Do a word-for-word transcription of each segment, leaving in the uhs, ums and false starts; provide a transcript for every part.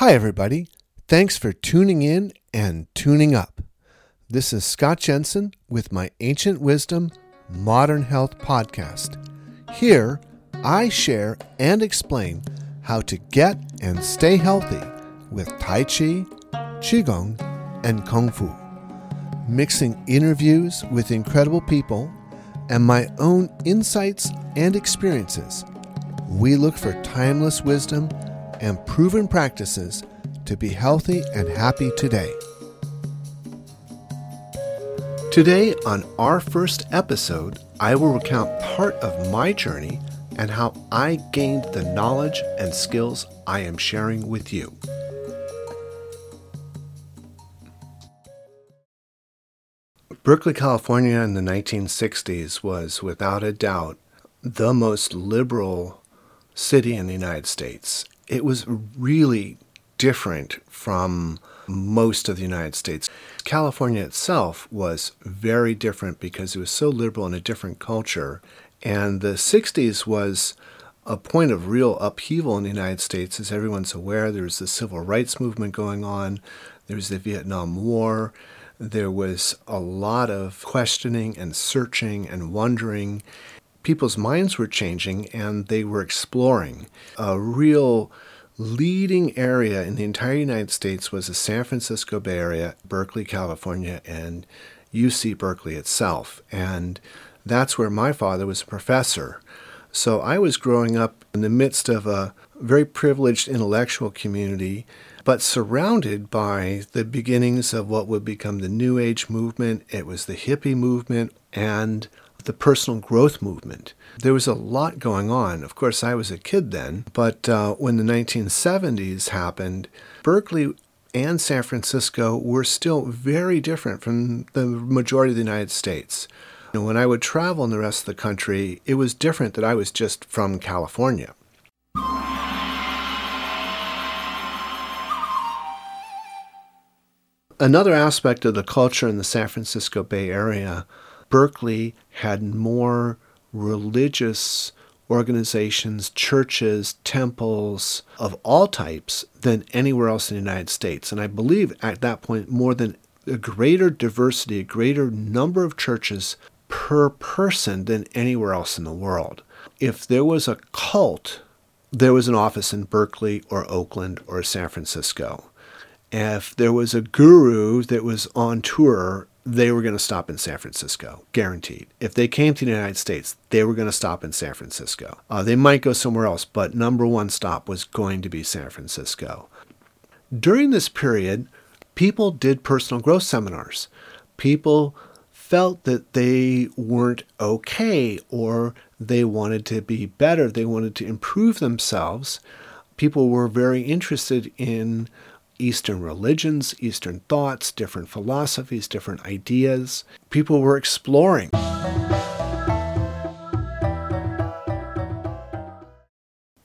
Hi, everybody. Thanks for tuning in and tuning up. This is Scott Jensen with my Ancient Wisdom Modern Health Podcast. Here, I share and explain how to get and stay healthy with Tai Chi, Qigong, and Kung Fu, mixing interviews with incredible people and my own insights and experiences. We look for timeless wisdom and proven practices to be healthy and happy today. Today, on our first episode, I will recount part of my journey and how I gained the knowledge and skills I am sharing with you. Berkeley, California in the nineteen sixties was, without a doubt, the most liberal city in the United States. It was really different from most of the United States. California itself was very different because it was so liberal in a different culture. And the sixties was a point of real upheaval in the United States. As everyone's aware, there was the civil rights movement going on. There was the Vietnam War. There was a lot of questioning and searching and wondering. People's minds were changing and they were exploring. A real leading area in the entire United States was the San Francisco Bay Area, Berkeley, California, and U C Berkeley itself. And that's where my father was a professor. So I was growing up in the midst of a very privileged intellectual community, but surrounded by the beginnings of what would become the New Age movement. It was the hippie movement and the personal growth movement. There was a lot going on. Of course, I was a kid then, but uh, when the nineteen seventies happened, Berkeley and San Francisco were still very different from the majority of the United States. And when I would travel in the rest of the country, it was different that I was just from California. Another aspect of the culture in the San Francisco Bay Area, Berkeley had more religious organizations, churches, temples of all types than anywhere else in the United States. And I believe at that point, more than a greater diversity, a greater number of churches per person than anywhere else in the world. If there was a cult, there was an office in Berkeley or Oakland or San Francisco. If there was a guru that was on tour, they were going to stop in San Francisco, guaranteed. If they came to the United States, they were going to stop in San Francisco. Uh, they might go somewhere else, but number one stop was going to be San Francisco. During this period, people did personal growth seminars. People felt that they weren't okay, or they wanted to be better. They wanted to improve themselves. People were very interested in Eastern religions, Eastern thoughts, different philosophies, different ideas. People were exploring.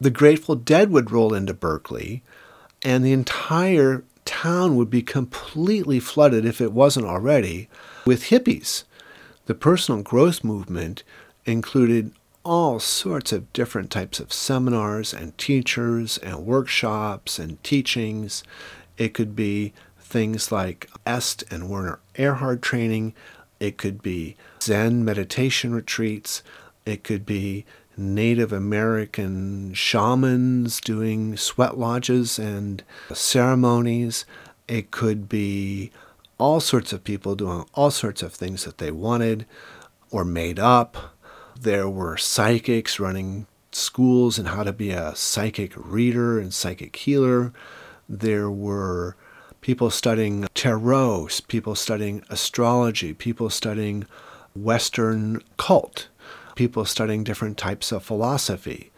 The Grateful Dead would roll into Berkeley, and the entire town would be completely flooded, if it wasn't already, with hippies. The personal growth movement included all sorts of different types of seminars and teachers and workshops and teachings. It could be things like Est and Werner Erhard training. It could be Zen meditation retreats. It could be Native American shamans doing sweat lodges and ceremonies. It could be all sorts of people doing all sorts of things that they wanted or made up. There were psychics running schools and how to be a psychic reader and psychic healer. There were people studying tarot, people studying astrology, people studying Western cult, people studying different types of philosophy.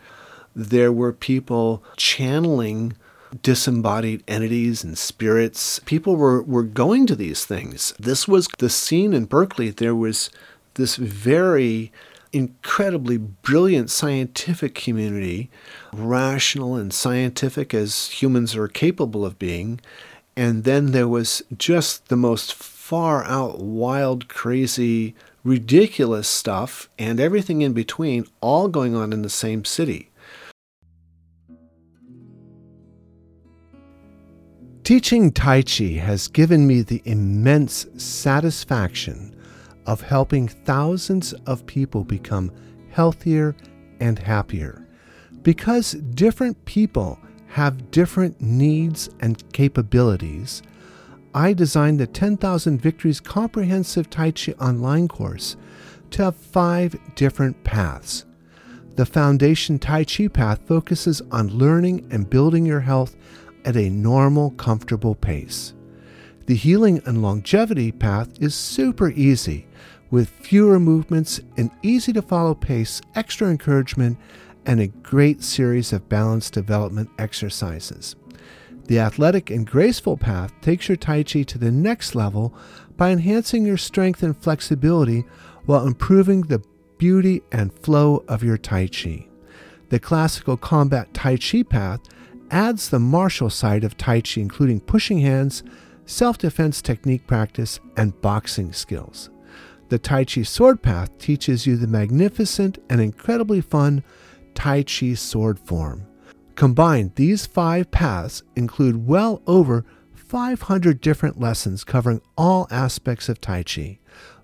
There were people channeling disembodied entities and spirits. People were, were going to these things. This was the scene in Berkeley. There was this very incredibly brilliant scientific community, rational and scientific as humans are capable of being. And then there was just the most far out, wild, crazy, ridiculous stuff and everything in between, all going on in the same city. Teaching Tai Chi has given me the immense satisfaction of helping thousands of people become healthier and happier, because different people have different needs and capabilities. I designed the ten thousand Victories Comprehensive Tai Chi Online Course to have five different paths. The Foundation Tai Chi path focuses on learning and building your health at a normal, comfortable pace. The Healing and Longevity path is super easy, with fewer movements, an easy-to-follow pace, extra encouragement, and a great series of balanced development exercises. The Athletic and Graceful path takes your Tai Chi to the next level by enhancing your strength and flexibility while improving the beauty and flow of your Tai Chi. The Classical Combat Tai Chi path adds the martial side of Tai Chi, including pushing hands, self-defense technique practice, and boxing skills. The Tai Chi Sword path teaches you the magnificent and incredibly fun Tai Chi sword form. Combined, these five paths include well over five hundred different lessons covering all aspects of Tai Chi.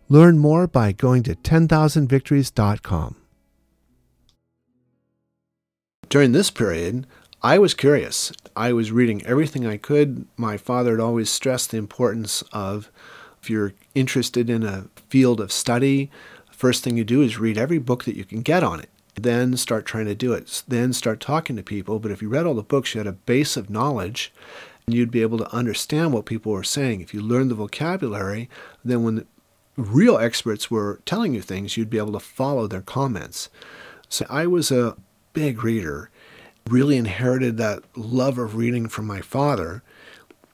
Learn more by going to ten thousand victories dot com. During this period, I was curious. I was reading everything I could. My father had always stressed the importance of, if you're interested in a field of study, first thing you do is read every book that you can get on it. Then start trying to do it. Then start talking to people. But if you read all the books, you had a base of knowledge, and you'd be able to understand what people were saying. If you learned the vocabulary, then when real experts were telling you things, you'd be able to follow their comments. So I was a big reader, really inherited that love of reading from my father.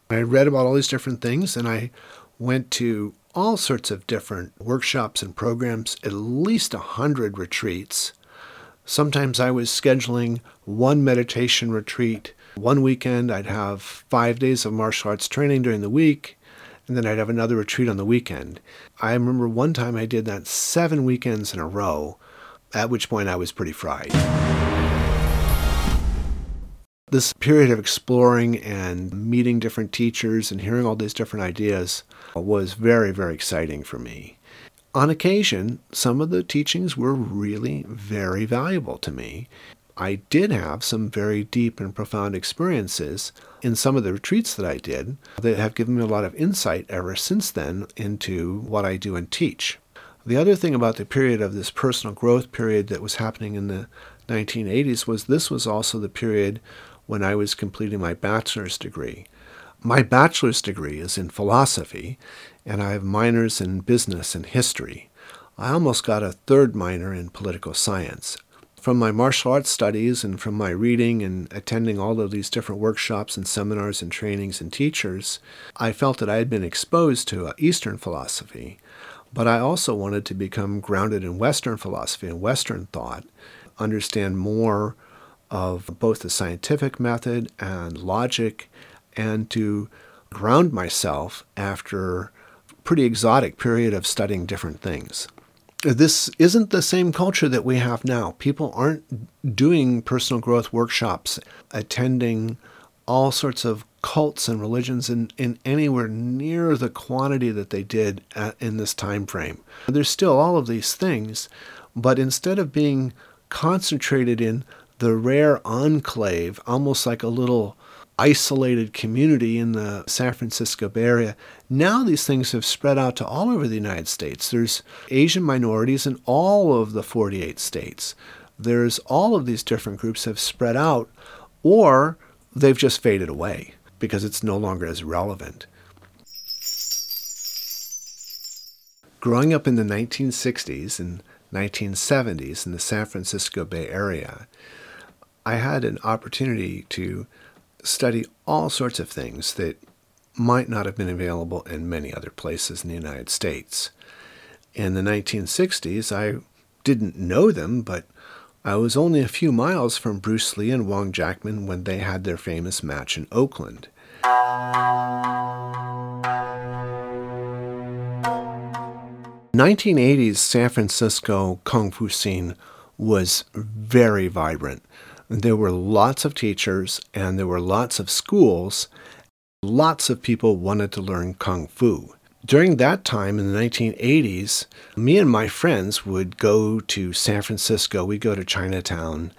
I read about all these different things, and I went to all sorts of different workshops and programs, at least one hundred retreats. Sometimes I was scheduling one meditation retreat. One weekend, I'd have five days of martial arts training during the week, and then I'd have another retreat on the weekend. I remember one time I did that seven weekends in a row, at which point I was pretty fried. This period of exploring and meeting different teachers and hearing all these different ideas was very, very exciting for me. On occasion, some of the teachings were really very valuable to me. I did have some very deep and profound experiences in some of the retreats that I did that have given me a lot of insight ever since then into what I do and teach. The other thing about the period of this personal growth period that was happening in the nineteen eighties was this was also the period when I was completing my bachelor's degree. My bachelor's degree is in philosophy, and I have minors in business and history. I almost got a third minor in political science. From my martial arts studies and from my reading and attending all of these different workshops and seminars and trainings and teachers, I felt that I had been exposed to Eastern philosophy, but I also wanted to become grounded in Western philosophy and Western thought, understand more of both the scientific method and logic, and to ground myself after a pretty exotic period of studying different things. This isn't the same culture that we have now. People aren't doing personal growth workshops, attending all sorts of cults and religions in, in anywhere near the quantity that they did at, in this time frame. There's still all of these things, but instead of being concentrated in the rare enclave, almost like a little isolated community in the San Francisco Bay Area. Now these things have spread out to all over the United States. There's Asian minorities in all of the forty-eight states. There's all of these different groups have spread out, or they've just faded away because it's no longer as relevant. Growing up in the nineteen sixties and nineteen seventies in the San Francisco Bay Area, I had an opportunity to study all sorts of things that might not have been available in many other places in the United States. In the nineteen sixties, I didn't know them, but I was only a few miles from Bruce Lee and Wong Jackman when they had their famous match in Oakland. nineteen eighties San Francisco Kung Fu scene was very vibrant. There were lots of teachers and there were lots of schools, Lots of people wanted to learn Kung Fu. During that time in the nineteen eighties, me and my friends would go to San Francisco, we'd go to Chinatown,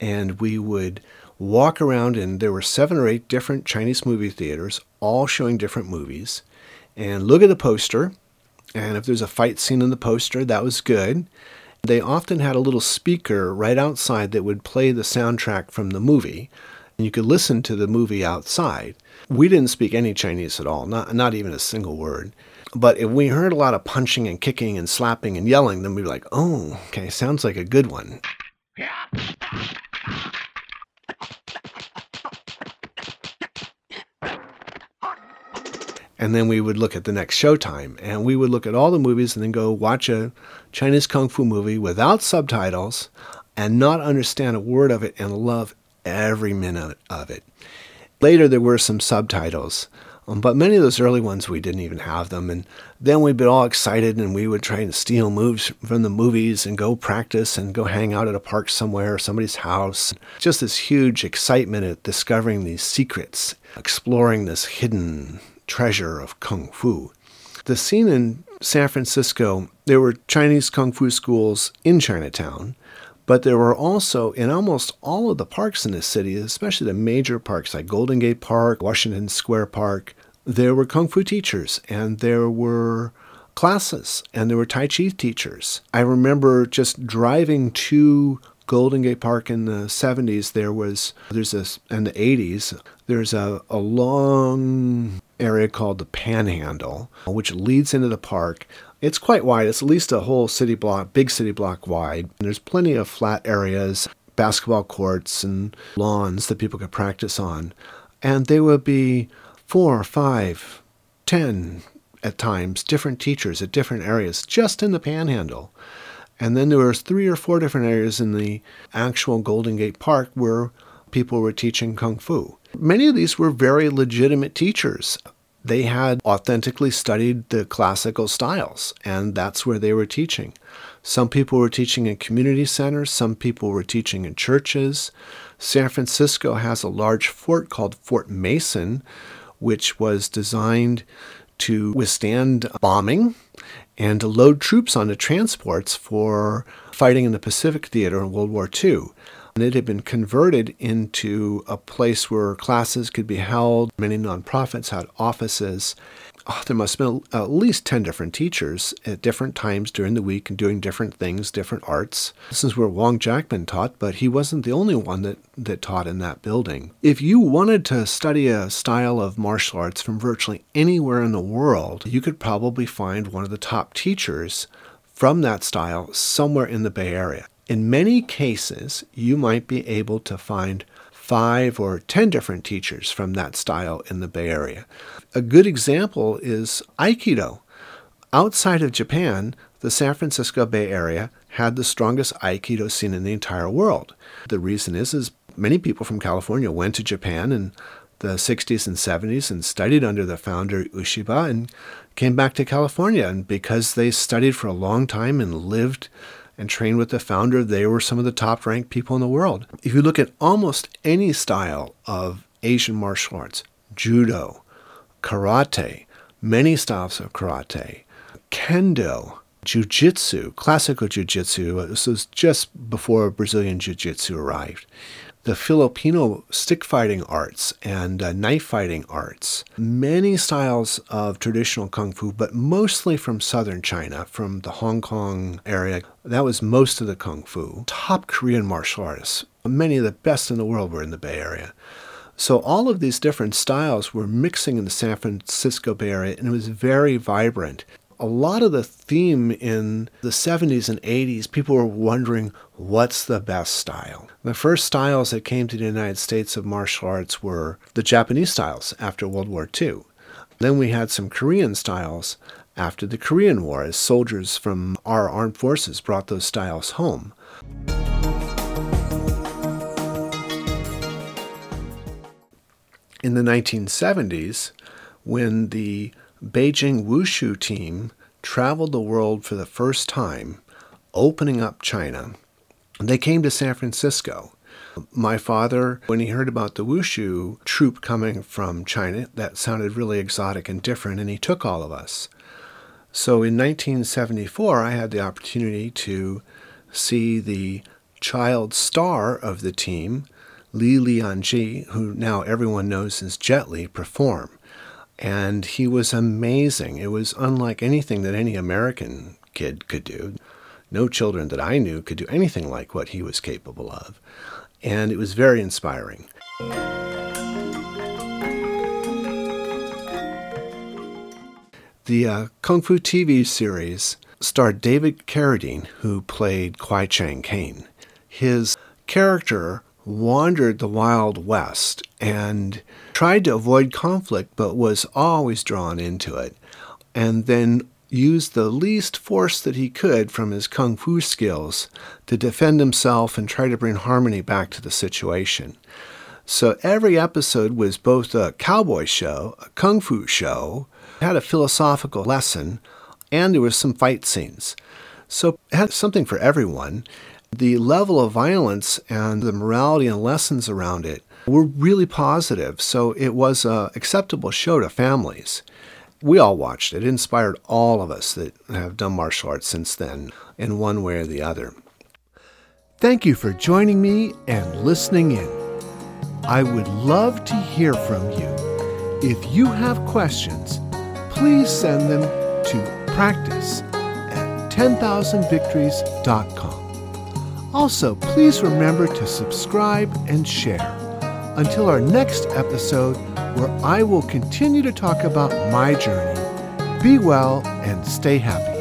and we would walk around, and there were seven or eight different Chinese movie theaters, all showing different movies, and look at the poster, and if there's a fight scene in the poster, that was good. They often had a little speaker right outside that would play the soundtrack from the movie, and you could listen to the movie outside. We didn't speak any Chinese at all, not not even a single word. But if we heard a lot of punching and kicking and slapping and yelling, then we'd be like, oh, okay, sounds like a good one. And then we would look at the next showtime, and we would look at all the movies and then go watch a Chinese Kung Fu movie without subtitles and not understand a word of it and love every minute of it. Later, there were some subtitles, um, but many of those early ones, we didn't even have them. And then we'd be all excited, and we would try and steal moves from the movies and go practice and go hang out at a park somewhere or somebody's house. Just this huge excitement at discovering these secrets, exploring this hidden treasure of Kung Fu. The scene in San Francisco, there were Chinese Kung Fu schools in Chinatown, but there were also, in almost all of the parks in the city, especially the major parks like Golden Gate Park, Washington Square Park, there were Kung Fu teachers, and there were classes, and there were Tai Chi teachers. I remember just driving to Golden Gate Park in the seventies. There was, there's this, in the eighties, there's a, a long area called the Panhandle, which leads into the park. It's quite wide. It's at least a whole city block, big city block wide. And there's plenty of flat areas, basketball courts and lawns that people could practice on. And there would be four, five, ten at times different teachers at different areas just in the Panhandle. And then there were three or four different areas in the actual Golden Gate Park where people were teaching Kung Fu. Many of these were very legitimate teachers. They had authentically studied the classical styles, and that's where they were teaching. Some people were teaching in community centers. Some people were teaching in churches. San Francisco has a large fort called Fort Mason, which was designed to withstand bombing and to load troops onto transports for fighting in the Pacific Theater in World War Two. And it had been converted into a place where classes could be held. Many nonprofits had offices. Oh, there must have been at least ten different teachers at different times during the week and doing different things, different arts. This is where Wong Jackman taught, but he wasn't the only one that, that taught in that building. If you wanted to study a style of martial arts from virtually anywhere in the world, you could probably find one of the top teachers from that style somewhere in the Bay Area. In many cases, you might be able to find five or ten different teachers from that style in the Bay Area. A good example is Aikido. Outside of Japan, the San Francisco Bay Area had the strongest Aikido scene in the entire world. The reason is, is many people from California went to Japan in the sixties and seventies and studied under the founder Ueshiba and came back to California. And because they studied for a long time and lived and trained with the founder, they were some of the top-ranked people in the world. If you look at almost any style of Asian martial arts, judo, karate, many styles of karate, kendo, jiu-jitsu, classical jiu-jitsu, this was just before Brazilian jiu-jitsu arrived, the Filipino stick-fighting arts and uh, knife-fighting arts, many styles of traditional Kung Fu, but mostly from southern China, from the Hong Kong area. That was most of the Kung Fu. Top Korean martial artists, many of the best in the world were in the Bay Area. So all of these different styles were mixing in the San Francisco Bay Area, and it was very vibrant. A lot of the theme in the seventies and eighties, people were wondering, what's the best style? The first styles that came to the United States of martial arts were the Japanese styles after World War Two. Then we had some Korean styles after the Korean War, as soldiers from our armed forces brought those styles home. In the nineteen seventies, when the Beijing Wushu team traveled the world for the first time, opening up China, they came to San Francisco. My father, when he heard about the Wushu troop coming from China, that sounded really exotic and different, and he took all of us. So in nineteen seventy-four, I had the opportunity to see the child star of the team, Li Lianji, who now everyone knows as Jet Li, perform. And he was amazing. It was unlike anything that any American kid could do. No children that I knew could do anything like what he was capable of. And it was very inspiring. The uh, Kung Fu T V series starred David Carradine, who played Kwai Chang Kane. His character wandered the Wild West and tried to avoid conflict, but was always drawn into it, and then used the least force that he could from his Kung Fu skills to defend himself and try to bring harmony back to the situation. So every episode was both a cowboy show, a Kung Fu show, had a philosophical lesson, and there was some fight scenes. So it had something for everyone. The level of violence and the morality and lessons around it were really positive, so it was an acceptable show to families. We all watched it. It inspired all of us that have done martial arts since then, in one way or the other. Thank you for joining me and listening in. I would love to hear from you. If you have questions, please send them to practice at ten thousand victories dot com. Also, please remember to subscribe and share. Until our next episode, where I will continue to talk about my journey. Be well and stay happy.